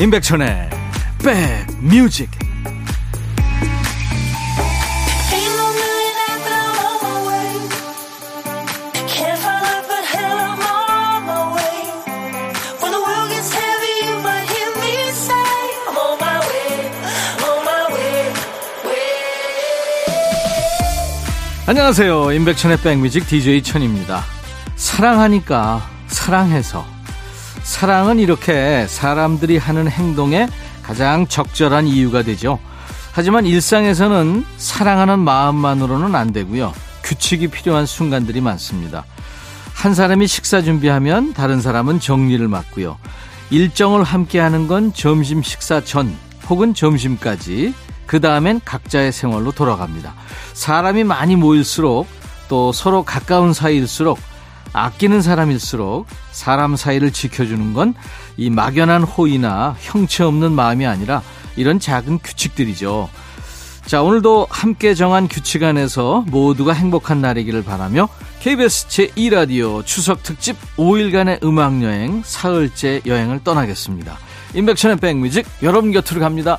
임백천의 백뮤직. 안녕하세요, 임백천의 백뮤직 DJ 천입니다. 사랑하니까 사랑해서, 사랑은 이렇게 사람들이 하는 행동에 가장 적절한 이유가 되죠. 하지만 일상에서는 사랑하는 마음만으로는 안 되고요, 규칙이 필요한 순간들이 많습니다. 한 사람이 식사 준비하면 다른 사람은 정리를 맡고요, 일정을 함께하는 건 점심 식사 전 혹은 점심까지, 그 다음엔 각자의 생활로 돌아갑니다. 사람이 많이 모일수록, 또 서로 가까운 사이일수록, 아끼는 사람일수록 사람 사이를 지켜주는 건 이 막연한 호의나 형체 없는 마음이 아니라 이런 작은 규칙들이죠. 자, 오늘도 함께 정한 규칙 안에서 모두가 행복한 날이기를 바라며 KBS 제2라디오 추석 특집 5일간의 음악여행, 사흘째 여행을 떠나겠습니다. 임백천의 백뮤직, 여러분 곁으로 갑니다.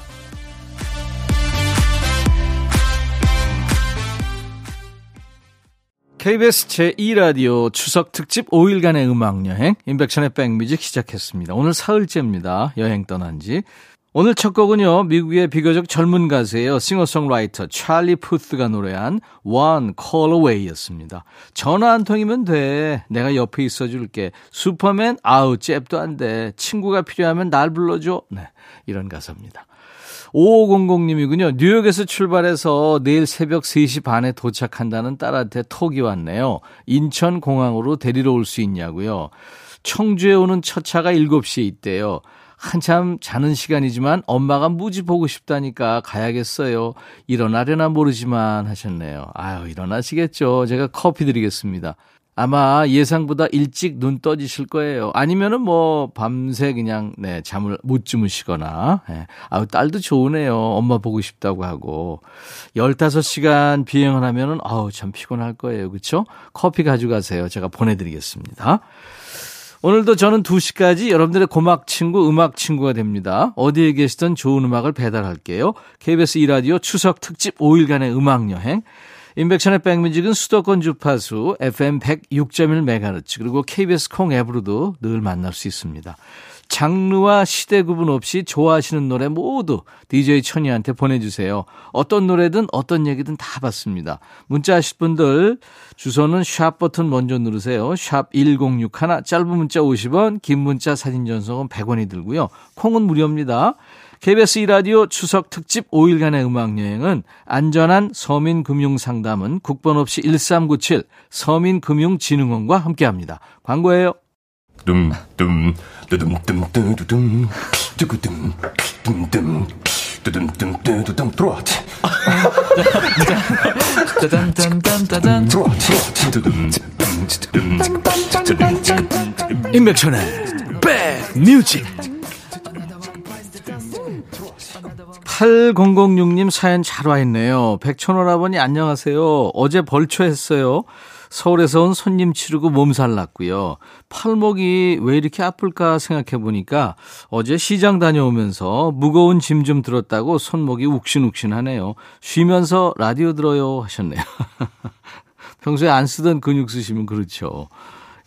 KBS 제2라디오 추석 특집 5일간의 음악여행, 임백천의 백뮤직 시작했습니다. 오늘 사흘째입니다. 여행 떠난 지. 오늘 첫 곡은요, 미국의 비교적 젊은 가수예요. 싱어송라이터 찰리 푸스가 노래한 One Call Away 였습니다. 전화 한 통이면 돼. 내가 옆에 있어줄게. 슈퍼맨, 아우, 잽도 안 돼. 친구가 필요하면 날 불러줘. 네, 이런 가사입니다. 5500님이군요. 뉴욕에서 출발해서 내일 새벽 3시 반에 도착한다는 딸한테 톡이 왔네요. 인천공항으로 데리러 올 수 있냐고요. 청주에 오는 첫 차가 7시에 있대요. 한참 자는 시간이지만 엄마가 무지 보고 싶다니까 가야겠어요. 일어나려나 모르지만 하셨네요. 아유, 일어나시겠죠. 제가 커피 드리겠습니다. 아마 예상보다 일찍 눈 떠지실 거예요. 아니면은 뭐 밤새 그냥 네, 잠을 못 주무시거나. 네. 아우, 딸도 좋으네요. 엄마 보고 싶다고 하고. 15시간 비행을 하면은 아우, 참 피곤할 거예요. 그렇죠? 커피 가져가세요. 제가 보내드리겠습니다. 오늘도 저는 2시까지 여러분들의 고막 친구, 음악 친구가 됩니다. 어디에 계시든 좋은 음악을 배달할게요. KBS 2라디오 추석 특집 5일간의 음악 여행. 임백천의 백뮤직은 수도권 주파수 FM 106.1MHz, 그리고 KBS 콩 앱으로도 늘 만날 수 있습니다. 장르와 시대 구분 없이 좋아하시는 노래 모두 DJ 천이한테 보내주세요. 어떤 노래든 어떤 얘기든 다 받습니다. 문자 하실 분들 주소는 샵 버튼 먼저 누르세요. 샵 1061, 짧은 문자 50원, 긴 문자 사진 전송은 100원이 들고요. 콩은 무료입니다. KBS 2라디오 추석 특집 5일간의 음악여행은 안전한 서민금융상담은 국번 없이 1397 서민금융진흥원과 함께합니다. 광고예요. 임백천의 백뮤직. 8006님 사연 잘 와있네요. 백천오라버니 안녕하세요. 어제 벌초했어요. 서울에서 온 손님 치르고 몸살 났고요. 팔목이 왜 이렇게 아플까 생각해보니까 어제 시장 다녀오면서 무거운 짐 좀 들었다고 손목이 욱신욱신하네요. 쉬면서 라디오 들어요 하셨네요. 평소에 안 쓰던 근육 쓰시면 그렇죠.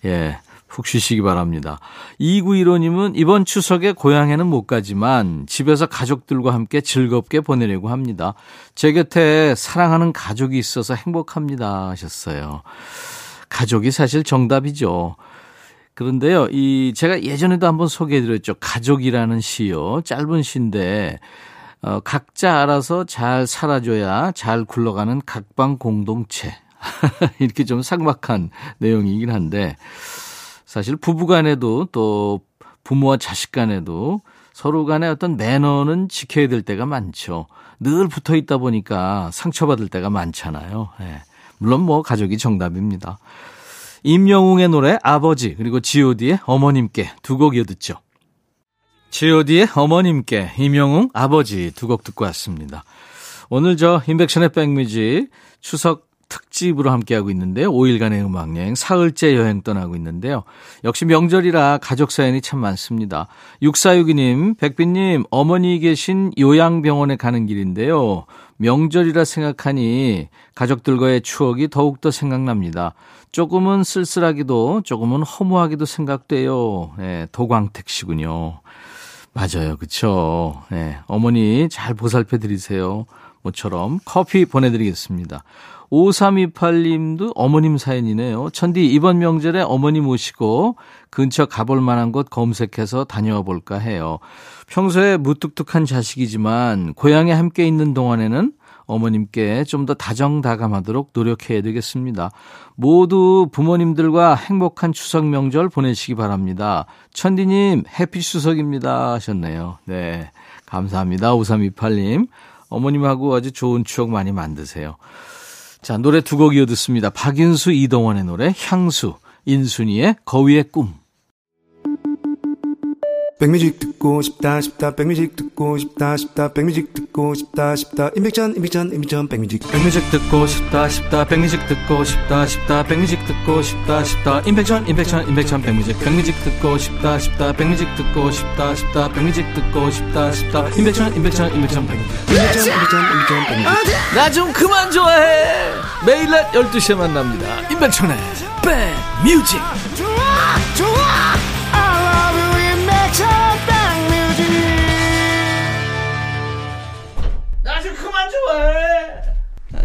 예. 푹 쉬시기 바랍니다. 2915님은 이번 추석에 고향에는 못 가지만 집에서 가족들과 함께 즐겁게 보내려고 합니다. 제 곁에 사랑하는 가족이 있어서 행복합니다 하셨어요. 가족이 사실 정답이죠. 그런데요, 제가 예전에도 한번 소개해드렸죠. 가족이라는 시요. 짧은 시인데 각자 알아서 잘 살아줘야 잘 굴러가는 각방 공동체. 이렇게 좀 삭막한 내용이긴 한데, 사실 부부 간에도 또 부모와 자식 간에도 서로 간의 어떤 매너는 지켜야 될 때가 많죠. 늘 붙어 있다 보니까 상처받을 때가 많잖아요. 예. 물론 뭐 가족이 정답입니다. 임영웅의 노래 아버지, 그리고 god의 어머님께 두 곡 이어듣죠. god의 어머님께, 임영웅 아버지 두 곡 듣고 왔습니다. 오늘 저 임백천의 백뮤직 추석 특집으로 함께하고 있는데요. 5일간의 음악여행, 사흘째 여행 떠나고 있는데요. 역시 명절이라 가족 사연이 참 많습니다. 6462님, 백빈님, 어머니 계신 요양병원에 가는 길인데요. 명절이라 생각하니 가족들과의 추억이 더욱더 생각납니다. 조금은 쓸쓸하기도 조금은 허무하기도 생각돼요. 네, 도광택 씨군요. 맞아요. 그렇죠. 네, 어머니 잘 보살펴드리세요. 모처럼 커피 보내드리겠습니다. 5328님도 어머님 사연이네요. 천디 이번 명절에 어머니 모시고 근처 가볼 만한 곳 검색해서 다녀와 볼까 해요. 평소에 무뚝뚝한 자식이지만 고향에 함께 있는 동안에는 어머님께 좀 더 다정다감하도록 노력해야 되겠습니다. 모두 부모님들과 행복한 추석 명절 보내시기 바랍니다. 천디님 해피 추석입니다 하셨네요. 네, 감사합니다. 5328님. 어머님하고 아주 좋은 추억 많이 만드세요. 자, 노래 두 곡 이어 듣습니다. 박인수, 이동원의 노래 향수, 인순이의 거위의 꿈. 백뮤직 듣고 싶다 싶다 백뮤직 듣고 싶다 싶다 백뮤직 듣고 싶다 싶다 임백천 백뮤직 듣고 싶다 싶다 백뮤직 듣고 싶다 싶다 백뮤직 듣고 싶다 싶다 임백천 백뮤직 듣고 싶다 싶다 백뮤직 듣고 싶다 싶다 백뮤직 듣고 싶다 싶다 임백천 백뮤직. 나 좀 그만 좋아해. 매일 낮 12시에 만납니다. 임백천의 백뮤직. 나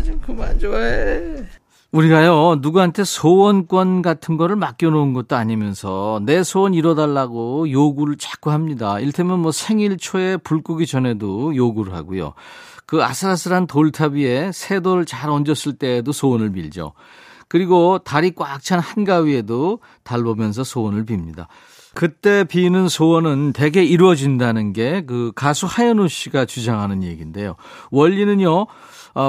좀 그만 좋아해. 우리가요 누구한테 소원권 같은 거를 맡겨놓은 것도 아니면서 내 소원 이뤄달라고 요구를 자꾸 합니다. 일테면 뭐 생일 초에 불 끄기 전에도 요구를 하고요. 그 아슬아슬한 돌탑 위에 새돌 잘 얹었을 때에도 소원을 빌죠. 그리고 달이 꽉 찬 한가위에도 달 보면서 소원을 빕니다. 그때 비는 소원은 대개 이루어진다는 게 그 가수 하연우 씨가 주장하는 얘기인데요. 원리는요.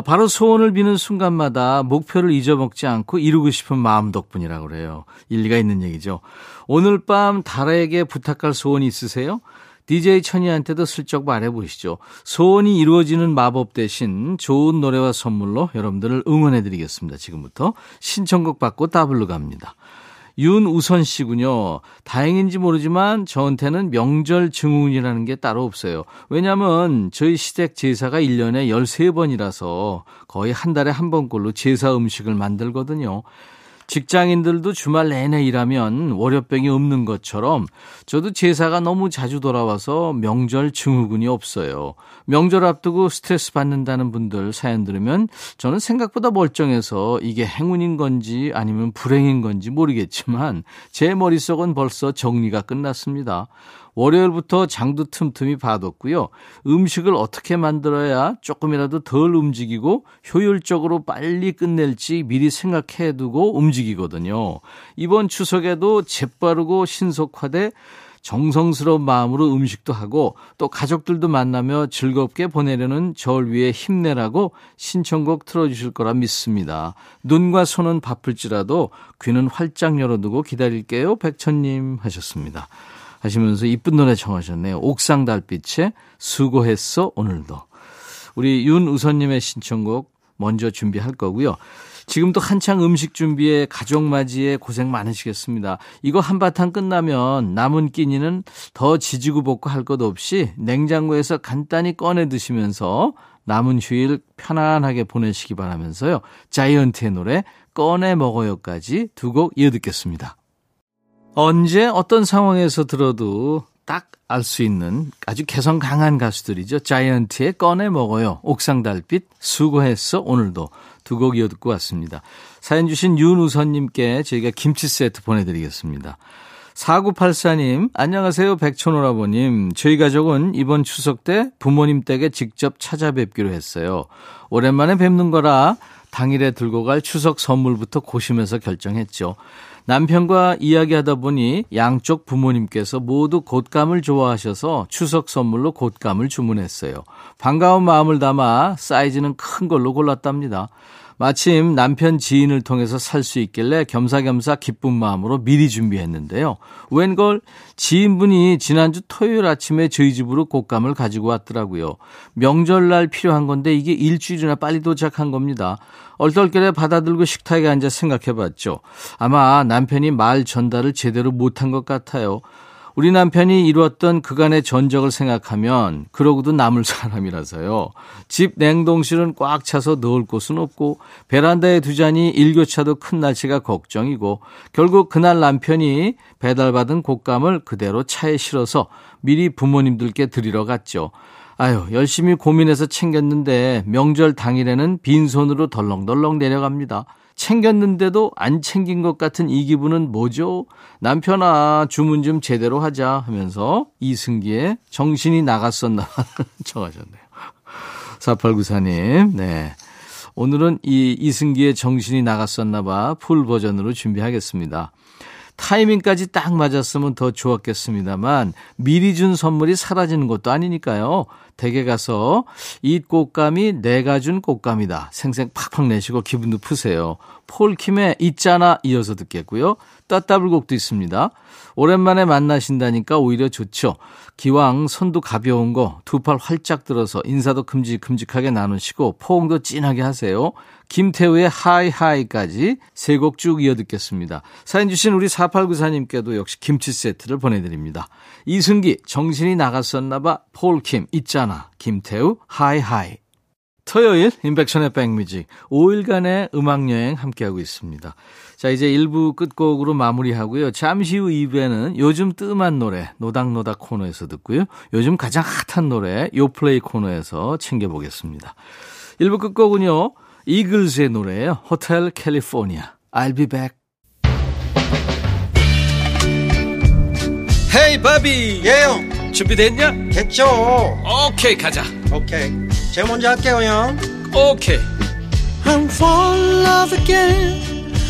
바로 소원을 비는 순간마다 목표를 잊어먹지 않고 이루고 싶은 마음 덕분이라고 그래요. 일리가 있는 얘기죠. 오늘 밤 달에게 부탁할 소원이 있으세요? DJ 천이한테도 슬쩍 말해보시죠. 소원이 이루어지는 마법 대신 좋은 노래와 선물로 여러분들을 응원해드리겠습니다. 지금부터 신청곡 받고 따블로 갑니다. 윤우선 씨군요. 다행인지 모르지만 저한테는 명절 증후군이라는 게 따로 없어요. 왜냐하면 저희 시댁 제사가 1년에 13번이라서 거의 한 달에 한 번꼴로 제사 음식을 만들거든요. 직장인들도 주말 내내 일하면 월요병이 없는 것처럼 저도 제사가 너무 자주 돌아와서 명절 증후군이 없어요. 명절 앞두고 스트레스 받는다는 분들 사연 들으면 저는 생각보다 멀쩡해서 이게 행운인 건지 아니면 불행인 건지 모르겠지만 제 머릿속은 벌써 정리가 끝났습니다. 월요일부터 장도 틈틈이 봐뒀고요. 음식을 어떻게 만들어야 조금이라도 덜 움직이고 효율적으로 빨리 끝낼지 미리 생각해두고 움직이거든요. 이번 추석에도 재빠르고 신속화돼 정성스러운 마음으로 음식도 하고 또 가족들도 만나며 즐겁게 보내려는 절 위해 힘내라고 신청곡 틀어주실 거라 믿습니다. 눈과 손은 바쁠지라도 귀는 활짝 열어두고 기다릴게요. 백천님 하셨습니다. 하시면서 이쁜 노래 청하셨네요. 옥상 달빛에 수고했어 오늘도. 우리 윤우선님의 신청곡 먼저 준비할 거고요. 지금도 한창 음식 준비에 가족맞이에 고생 많으시겠습니다. 이거 한바탕 끝나면 남은 끼니는 더 지지고 볶고 할 것 없이 냉장고에서 간단히 꺼내 드시면서 남은 휴일 편안하게 보내시기 바라면서요. 자이언트의 노래 꺼내 먹어요까지 두 곡 이어 듣겠습니다. 언제 어떤 상황에서 들어도 딱 알 수 있는 아주 개성 강한 가수들이죠. 자이언트의 꺼내 먹어요. 옥상 달빛 수고했어 오늘도 두 곡 이어 듣고 왔습니다. 사연 주신 윤우선님께 저희가 김치 세트 보내드리겠습니다. 4984님, 안녕하세요. 백촌오라버님. 저희 가족은 이번 추석 때 부모님 댁에 직접 찾아뵙기로 했어요. 오랜만에 뵙는 거라 당일에 들고 갈 추석 선물부터 고심해서 결정했죠. 남편과 이야기하다 보니 양쪽 부모님께서 모두 곶감을 좋아하셔서 추석 선물로 곶감을 주문했어요. 반가운 마음을 담아 사이즈는 큰 걸로 골랐답니다. 마침 남편 지인을 통해서 살 수 있길래 겸사겸사 기쁜 마음으로 미리 준비했는데요. 웬걸 지인분이 지난주 토요일 아침에 저희 집으로 곶감을 가지고 왔더라고요. 명절날 필요한 건데 이게 일주일이나 빨리 도착한 겁니다. 얼떨결에 받아들고 식탁에 앉아 생각해봤죠. 아마 남편이 말 전달을 제대로 못한 것 같아요. 우리 남편이 이루었던 그간의 전적을 생각하면 그러고도 남을 사람이라서요. 집 냉동실은 꽉 차서 넣을 곳은 없고 베란다에 두자니 일교차도 큰 날씨가 걱정이고 결국 그날 남편이 배달받은 곶감을 그대로 차에 실어서 미리 부모님들께 드리러 갔죠. 아유, 열심히 고민해서 챙겼는데 명절 당일에는 빈손으로 덜렁덜렁 내려갑니다. 챙겼는데도 안 챙긴 것 같은 이 기분은 뭐죠? 남편아, 주문 좀 제대로 하자 하면서 이승기의 정신이 나갔었나 청하셨네요. 4894님, 네. 오늘은 이 이승기의 정신이 나갔었나 봐 풀 버전으로 준비하겠습니다. 타이밍까지 딱 맞았으면 더 좋았겠습니다만 미리 준 선물이 사라지는 것도 아니니까요. 댁에 가서 이 꽃감이 내가 준 꽃감이다. 생생 팍팍 내시고 기분도 푸세요. 폴킴의 있잖아 이어서 듣겠고요. 따따블곡도 있습니다. 오랜만에 만나신다니까 오히려 좋죠. 기왕 손도 가벼운 거 두 팔 활짝 들어서 인사도 큼직큼직하게 나누시고 포옹도 진하게 하세요. 김태우의 하이하이까지 세 곡 쭉 이어 듣겠습니다. 사연 주신 우리 4894님께도 역시 김치 세트를 보내드립니다. 이승기 정신이 나갔었나 봐 폴킴 있잖아 김태우 하이하이. 토요일 임백천의 백뮤직 5일간의 음악여행 함께하고 있습니다. 자, 이제 1부 끝곡으로 마무리하고요. 잠시 후 2부에는 요즘 뜸한 노래 노닥노닥 코너에서 듣고요. 요즘 가장 핫한 노래 요플레이 코너에서 챙겨보겠습니다. 1부 끝곡은요. 이글스의 노래예요. 호텔 캘리포니아. I'll be back. Hey, 바비. 예영. Yeah. 준비됐냐? 됐죠. 오케이, 가자. 오케이. 제가 먼저 할게요, 형. 오케이. I'm falling in love again.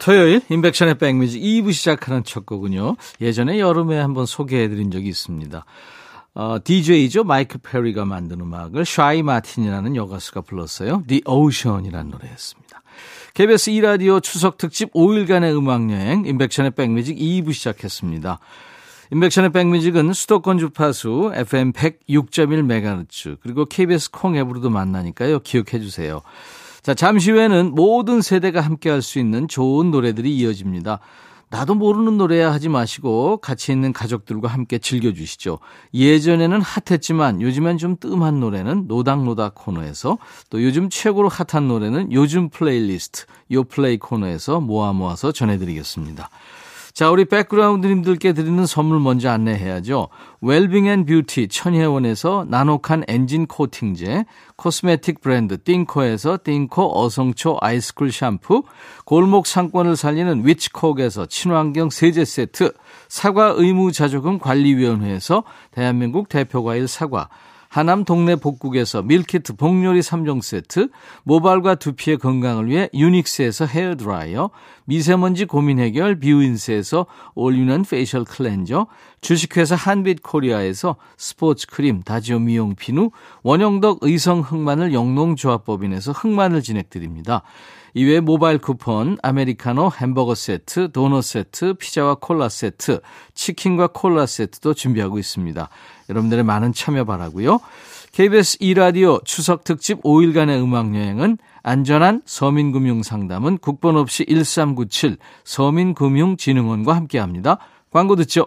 토요일 임백천의 백뮤직 2부 시작하는 첫 곡은요. 예전에 여름에 한번 소개해드린 적이 있습니다. DJ죠. 마이클 페리가 만든 음악을 샤이 마틴이라는 여가수가 불렀어요. The Ocean이라는 노래였습니다. KBS 2라디오 추석특집 5일간의 음악여행 임백천의 백뮤직 2부 시작했습니다. 임백천의 백뮤직은 수도권 주파수 FM 106.1MHz 그리고 KBS 콩 앱으로도 만나니까요. 기억해 주세요. 자, 잠시 후에는 모든 세대가 함께할 수 있는 좋은 노래들이 이어집니다. 나도 모르는 노래야 하지 마시고 같이 있는 가족들과 함께 즐겨주시죠. 예전에는 핫했지만 요즘엔 좀 뜸한 노래는 노닥노닥 코너에서 또 요즘 최고로 핫한 노래는 요즘 플레이리스트 요플레이 코너에서 모아서 전해드리겠습니다. 자, 우리 백그라운드님들께 드리는 선물 먼저 안내해야죠. 웰빙 앤 뷰티 천혜원에서 나노칸 엔진 코팅제, 코스메틱 브랜드 띵코에서 띵코 어성초 아이스쿨 샴푸, 골목 상권을 살리는 위치콕에서 친환경 세제 세트, 사과 의무자조금 관리위원회에서 대한민국 대표과일 사과, 하남 동네 복국에서 밀키트 복요리 3종 세트, 모발과 두피의 건강을 위해 유닉스에서 헤어드라이어, 미세먼지 고민 해결 뷰인스에서 올인원 페이셜 클렌저, 주식회사 한빛코리아에서 스포츠 크림 다지오 미용 비누, 원형덕 의성 흑마늘 영농조합법인에서 흑마늘 진행드립니다. 이외에 모바일 쿠폰, 아메리카노 햄버거 세트, 도넛 세트, 피자와 콜라 세트, 치킨과 콜라 세트도 준비하고 있습니다. 여러분들의 많은 참여 바라고요. KBS 2라디오 추석 특집 5일간의 음악여행은 안전한 서민금융상담은 국번 없이 1397 서민금융진흥원과 함께합니다. 광고 듣죠.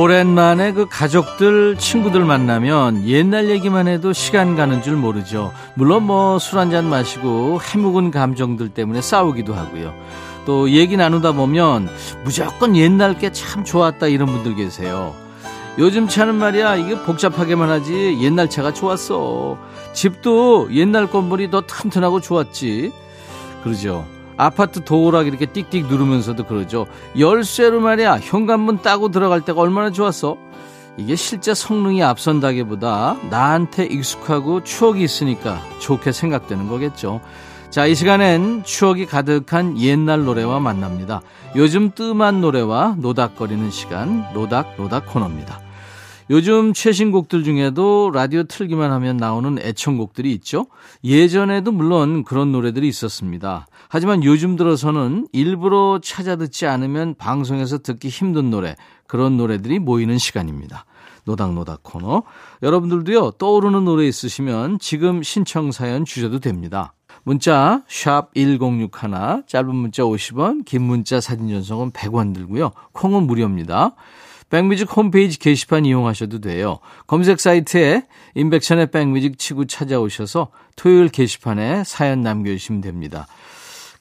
오랜만에 그 가족들, 친구들 만나면 옛날 얘기만 해도 시간 가는 줄 모르죠. 물론 뭐 술 한잔 마시고 해묵은 감정들 때문에 싸우기도 하고요. 또 얘기 나누다 보면 무조건 옛날 게 참 좋았다 이런 분들 계세요. 요즘 차는 말이야 이게 복잡하게만 하지 옛날 차가 좋았어. 집도 옛날 건물이 더 튼튼하고 좋았지. 그러죠. 아파트 도어락 이렇게 띡띡 누르면서도 그러죠. 열쇠로 말이야 현관문 따고 들어갈 때가 얼마나 좋았어. 이게 실제 성능이 앞선다기보다 나한테 익숙하고 추억이 있으니까 좋게 생각되는 거겠죠. 자, 이 시간엔 추억이 가득한 옛날 노래와 만납니다. 요즘 뜸한 노래와 노닥거리는 시간, 노닥노닥 코너입니다. 요즘 최신곡들 중에도 라디오 틀기만 하면 나오는 애청곡들이 있죠. 예전에도 물론 그런 노래들이 있었습니다. 하지만 요즘 들어서는 일부러 찾아 듣지 않으면 방송에서 듣기 힘든 노래, 그런 노래들이 모이는 시간입니다. 노닥노닥 코너. 여러분들도요, 떠오르는 노래 있으시면 지금 신청사연 주셔도 됩니다. 문자 샵 1061, 짧은 문자 50원, 긴 문자 사진 전송은 100원 들고요. 콩은 무료입니다. 백뮤직 홈페이지 게시판 이용하셔도 돼요. 검색 사이트에 임백천의 백뮤직 치고 찾아오셔서 토요일 게시판에 사연 남겨주시면 됩니다.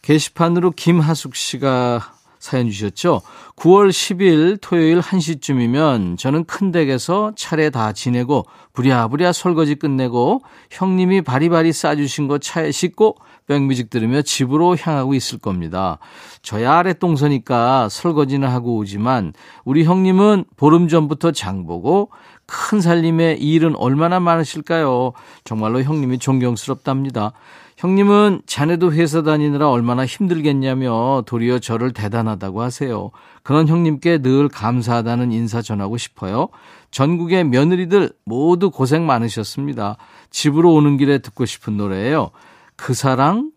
게시판으로 김하숙 씨가 사연 주셨죠. 9월 10일 토요일 1시쯤이면 저는 큰 댁에서 차례 다 지내고 부랴부랴 설거지 끝내고 형님이 바리바리 싸주신 거 차에 싣고 백뮤직 들으며 집으로 향하고 있을 겁니다. 저야 아랫동서니까 설거지는 하고 오지만 우리 형님은 보름 전부터 장보고 큰 살림에 일은 얼마나 많으실까요? 정말로 형님이 존경스럽답니다. 형님은 자네도 회사 다니느라 얼마나 힘들겠냐며 도리어 저를 대단하다고 하세요. 그런 형님께 늘 감사하다는 인사 전하고 싶어요. 전국의 며느리들 모두 고생 많으셨습니다. 집으로 오는 길에 듣고 싶은 노래예요. 그 사랑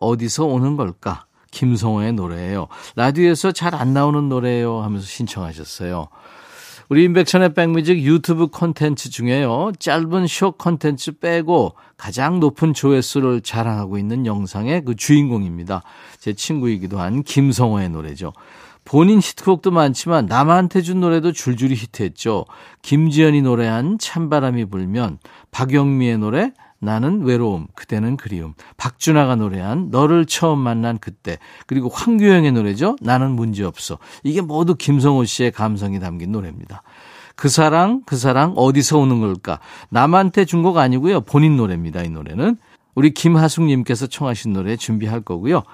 어디서 오는 걸까? 김성호의 노래예요. 라디오에서 잘 안 나오는 노래예요 하면서 신청하셨어요. 우리 임백천의 백뮤직 유튜브 콘텐츠 중에요. 짧은 쇼 콘텐츠 빼고 가장 높은 조회수를 자랑하고 있는 영상의 그 주인공입니다. 제 친구이기도 한 김성호의 노래죠. 본인 히트곡도 많지만 남한테 준 노래도 줄줄이 히트했죠. 김지연이 노래한 찬바람이 불면, 박영미의 노래 나는 외로움, 그대는 그리움, 박준하가 노래한 너를 처음 만난 그때, 그리고 황규영의 노래죠. 나는 문제없어. 이게 모두 김성호 씨의 감성이 담긴 노래입니다. 그 사랑 어디서 오는 걸까? 남한테 준 곡 아니고요. 본인 노래입니다. 이 노래는. 우리 김하숙님께서 청하신 노래 준비할 거고요.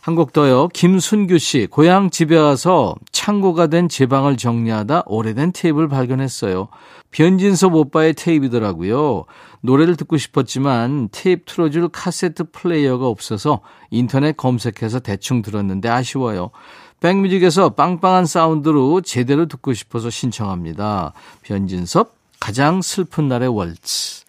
한 곡 더요. 김순규 씨, 고향 집에 와서 창고가 된 제 방을 정리하다 오래된 테이프를 발견했어요. 변진섭 오빠의 테이프더라고요. 노래를 듣고 싶었지만 테이프 틀어줄 카세트 플레이어가 없어서 인터넷 검색해서 대충 들었는데 아쉬워요. 백뮤직에서 빵빵한 사운드로 제대로 듣고 싶어서 신청합니다. 변진섭, 가장 슬픈 날의 월츠.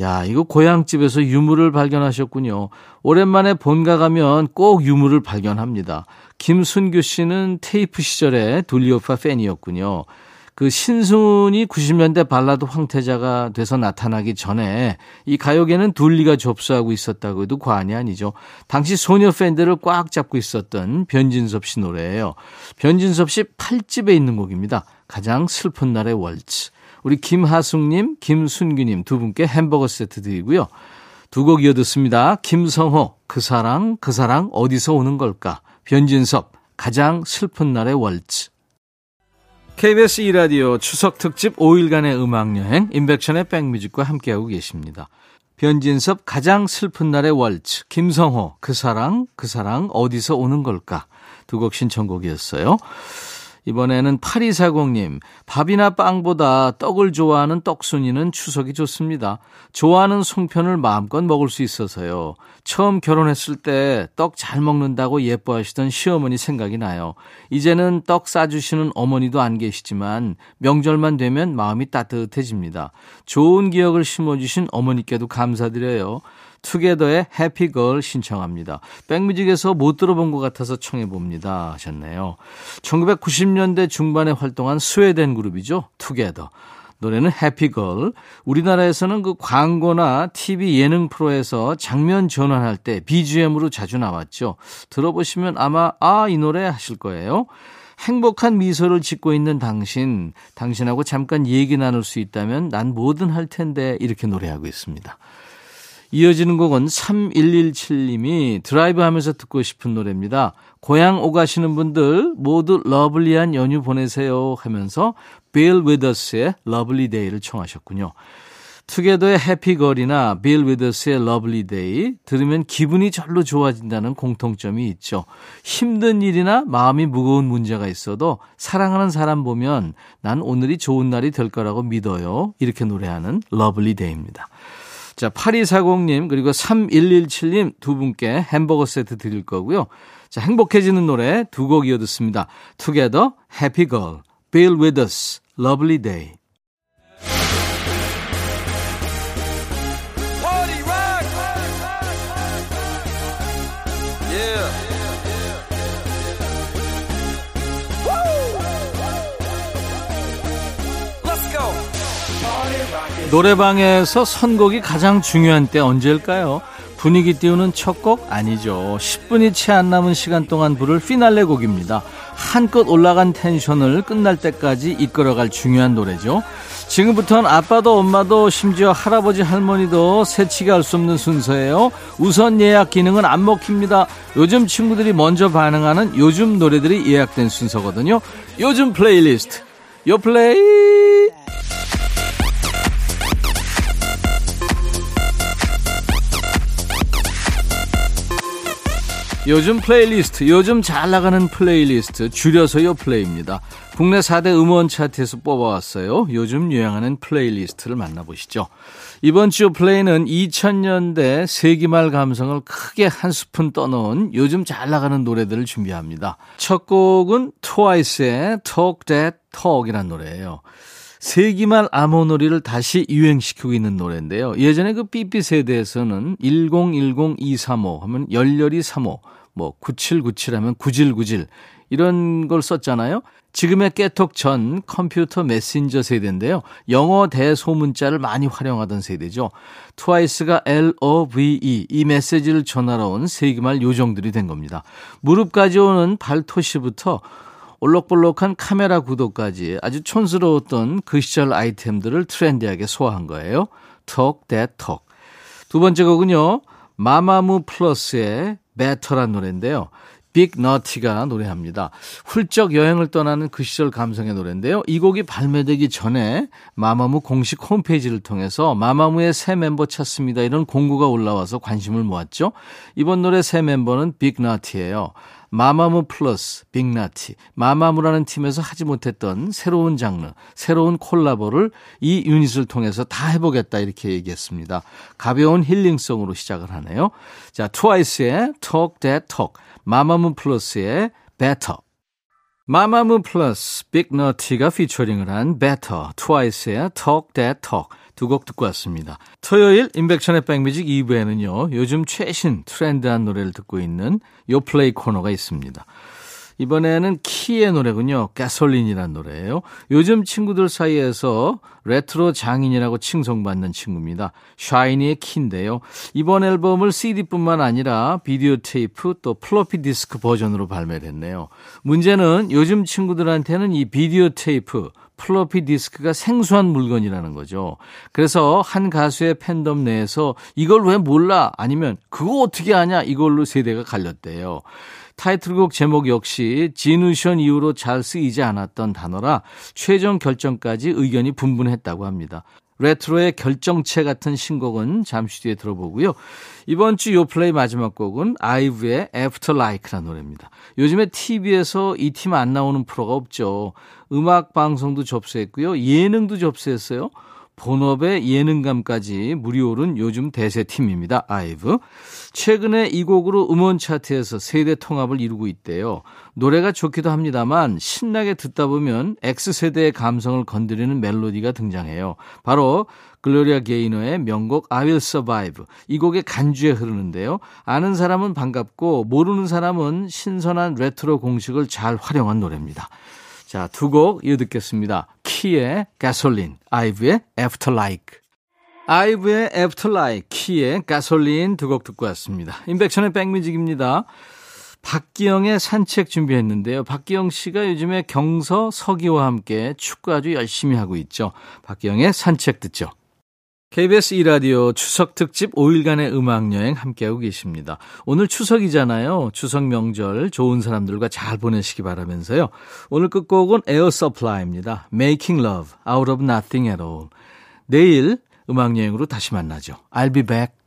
야, 이거 고향집에서 유물을 발견하셨군요. 오랜만에 본가 가면 꼭 유물을 발견합니다. 김순규 씨는 테이프 시절에 돌리오파 팬이었군요. 그 신순이 90년대 발라드 황태자가 돼서 나타나기 전에 이 가요계는 둘리가 접수하고 있었다고 해도 과언이 아니죠. 당시 소녀 팬들을 꽉 잡고 있었던 변진섭 씨 노래예요. 변진섭 씨 8집에 있는 곡입니다. 가장 슬픈 날의 월츠. 우리 김하숙님, 김순규님 두 분께 햄버거 세트 드리고요. 두 곡 이어 듣습니다. 김성호, 그 사랑 어디서 오는 걸까? 변진섭, 가장 슬픈 날의 월츠. KBS 2라디오 추석 특집 5일간의 음악여행, 임백천의 백뮤직과 함께하고 계십니다. 변진섭, 가장 슬픈 날의 월츠. 김성호, 그 사랑 어디서 오는 걸까? 두 곡 신청곡이었어요. 이번에는 8240님, 밥이나 빵보다 떡을 좋아하는 떡순이는 추석이 좋습니다. 좋아하는 송편을 마음껏 먹을 수 있어서요. 처음 결혼했을 때 떡 잘 먹는다고 예뻐하시던 시어머니 생각이 나요. 이제는 떡 싸주시는 어머니도 안 계시지만 명절만 되면 마음이 따뜻해집니다. 좋은 기억을 심어주신 어머니께도 감사드려요. 투게더의 해피 걸 신청합니다. 백뮤직에서 못 들어본 것 같아서 청해봅니다 하셨네요. 1990년대 중반에 활동한 스웨덴 그룹이죠. 투게더. 노래는 해피 걸. 우리나라에서는 그 광고나 TV 예능 프로에서 장면 전환할 때 BGM으로 자주 나왔죠. 들어보시면 아마 이 노래 하실 거예요. 행복한 미소를 짓고 있는 당신, 당신하고 잠깐 얘기 나눌 수 있다면 난 뭐든 할 텐데, 이렇게 노래하고 있습니다. 이어지는 곡은 3117님이 드라이브 하면서 듣고 싶은 노래입니다. 고향 오가시는 분들 모두 러블리한 연휴 보내세요 하면서 빌 위더스의 러블리 데이를 청하셨군요. 투게더의 해피걸이나 빌 위더스의 러블리 데이 들으면 기분이 절로 좋아진다는 공통점이 있죠. 힘든 일이나 마음이 무거운 문제가 있어도 사랑하는 사람 보면 난 오늘이 좋은 날이 될 거라고 믿어요. 이렇게 노래하는 러블리 데이입니다. 자, 8240님 그리고 3117님 두 분께 햄버거 세트 드릴 거고요. 자, 행복해지는 노래 두 곡 이어 듣습니다. Together, Happy Girl, Bill With Us, Lovely Day. 노래방에서 선곡이 가장 중요한 때 언제일까요? 분위기 띄우는 첫 곡 아니죠. 10분이 채 안 남은 시간 동안 부를 피날레 곡입니다. 한껏 올라간 텐션을 끝날 때까지 이끌어갈 중요한 노래죠. 지금부터는 아빠도 엄마도 심지어 할아버지 할머니도 새치기 할 수 없는 순서예요. 우선 예약 기능은 안 먹힙니다. 요즘 친구들이 먼저 반응하는 요즘 노래들이 예약된 순서거든요. 요즘 플레이리스트 요플레이. 요즘 플레이리스트, 요즘 잘 나가는 플레이리스트, 줄여서 요플레이입니다. 국내 4대 음원 차트에서 뽑아왔어요. 요즘 유행하는 플레이리스트를 만나보시죠. 이번 주 플레이는 2000년대 세기말 감성을 크게 한 스푼 떠넣은 요즘 잘 나가는 노래들을 준비합니다. 첫 곡은 트와이스의 Talk That Talk 이란 노래예요. 세기말 암호놀이를 다시 유행시키고 있는 노래인데요. 예전에 그 삐삐세대에서는 1010235 하면 열렬히 35, 뭐 9797 하면 9질구질 이런 걸 썼잖아요. 지금의 깨톡 전 컴퓨터 메신저 세대인데요. 영어 대소문자를 많이 활용하던 세대죠. 트와이스가 LOVE 이 메시지를 전하러 온 세기말 요정들이 된 겁니다. 무릎까지 오는 발토시부터 올록볼록한 카메라 구도까지 아주 촌스러웠던 그 시절 아이템들을 트렌디하게 소화한 거예요. Talk That Talk. 두 번째 곡은요. 마마무 플러스의 Better란 노래인데요. 빅너티가 노래합니다. 훌쩍 여행을 떠나는 그 시절 감성의 노래인데요. 이 곡이 발매되기 전에 마마무 공식 홈페이지를 통해서 마마무의 새 멤버 찾습니다. 이런 공고가 올라와서 관심을 모았죠. 이번 노래 새 멤버는 빅너티예요. 마마무 플러스 빅나티, 마마무라는 팀에서 하지 못했던 새로운 장르, 새로운 콜라보를 이 유닛을 통해서 다 해보겠다 이렇게 얘기했습니다. 가벼운 힐링송으로 시작을 하네요. 자, 트와이스의 Talk That Talk, 마마무 플러스의 Better. 마마무 플러스 빅너티가 피처링을 한 Better, 트와이스의 Talk That Talk 두 곡 듣고 왔습니다. 토요일 임백천의 백뮤직 2부에는요. 요즘 최신 트렌드한 노래를 듣고 있는 요플레이 코너가 있습니다. 이번에는 키의 노래군요. 가솔린이라는 노래예요. 요즘 친구들 사이에서 레트로 장인이라고 칭송받는 친구입니다. 샤이니의 키인데요. 이번 앨범을 CD뿐만 아니라 비디오 테이프 또 플로피 디스크 버전으로 발매를 했네요. 문제는 요즘 친구들한테는 이 비디오 테이프 플로피 디스크가 생소한 물건이라는 거죠. 그래서 한 가수의 팬덤 내에서 이걸 왜 몰라? 아니면 그거 어떻게 아냐? 이걸로 세대가 갈렸대요. 타이틀곡 제목 역시 진우션 이후로 잘 쓰이지 않았던 단어라 최종 결정까지 의견이 분분했다고 합니다. 레트로의 결정체 같은 신곡은 잠시 뒤에 들어보고요. 이번 주 요플레이 마지막 곡은 아이브의 Afterlike라는 노래입니다. 요즘에 TV에서 이 팀 안 나오는 프로가 없죠. 음악 방송도 접수했고요. 예능도 접수했어요. 본업의 예능감까지 물이 오른 요즘 대세 팀입니다. IVE. 최근에 이 곡으로 음원 차트에서 세대 통합을 이루고 있대요. 노래가 좋기도 합니다만 신나게 듣다 보면 X세대의 감성을 건드리는 멜로디가 등장해요. 바로 글로리아 게이너의 명곡 I Will Survive. 이 곡에 간주에 흐르는데요. 아는 사람은 반갑고 모르는 사람은 신선한 레트로 공식을 잘 활용한 노래입니다. 자, 두 곡 이어 듣겠습니다. 키의 가솔린, 아이브의 애프터라이크. 아이브의 애프터라이크, 키의 가솔린 두 곡 듣고 왔습니다. 임백천의 백뮤직입니다. 박기영의 산책 준비했는데요. 박기영 씨가 요즘에 경서, 서기와 함께 축구 아주 열심히 하고 있죠. 박기영의 산책 듣죠. KBS 2라디오 추석 특집 5일간의 음악여행 함께하고 계십니다. 오늘 추석이잖아요. 추석 명절 좋은 사람들과 잘 보내시기 바라면서요. 오늘 끝곡은 에어 서플라이입니다. Making Love Out of Nothing at All. 내일 음악여행으로 다시 만나죠. I'll be back.